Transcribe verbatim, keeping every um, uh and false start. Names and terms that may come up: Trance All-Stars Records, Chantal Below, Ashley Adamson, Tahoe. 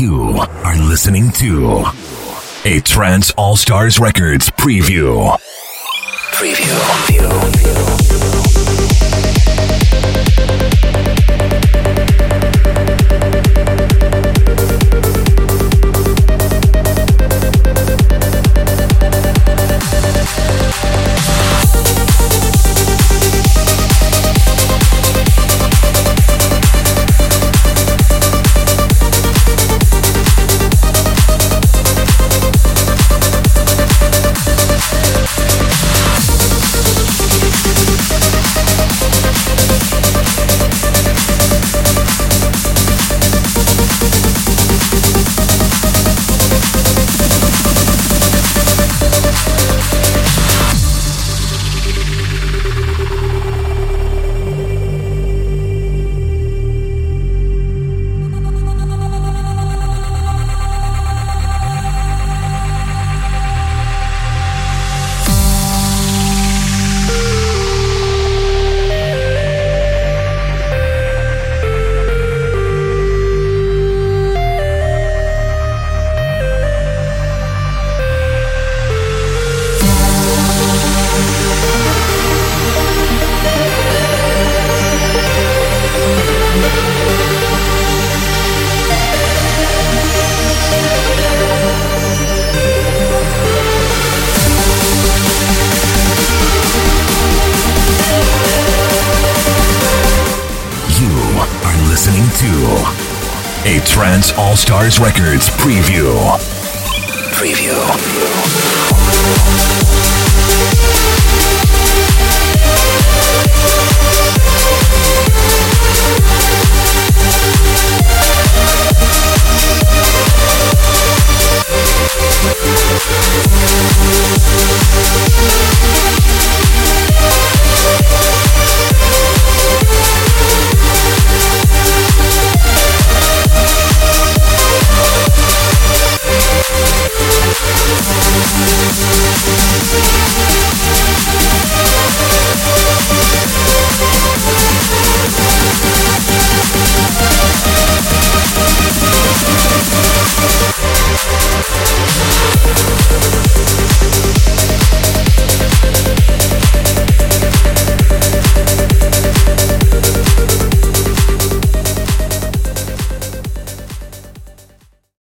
You are listening to a Trance All-Stars Records preview. Preview. Preview. A Trance All-Stars Records preview. Preview. Preview.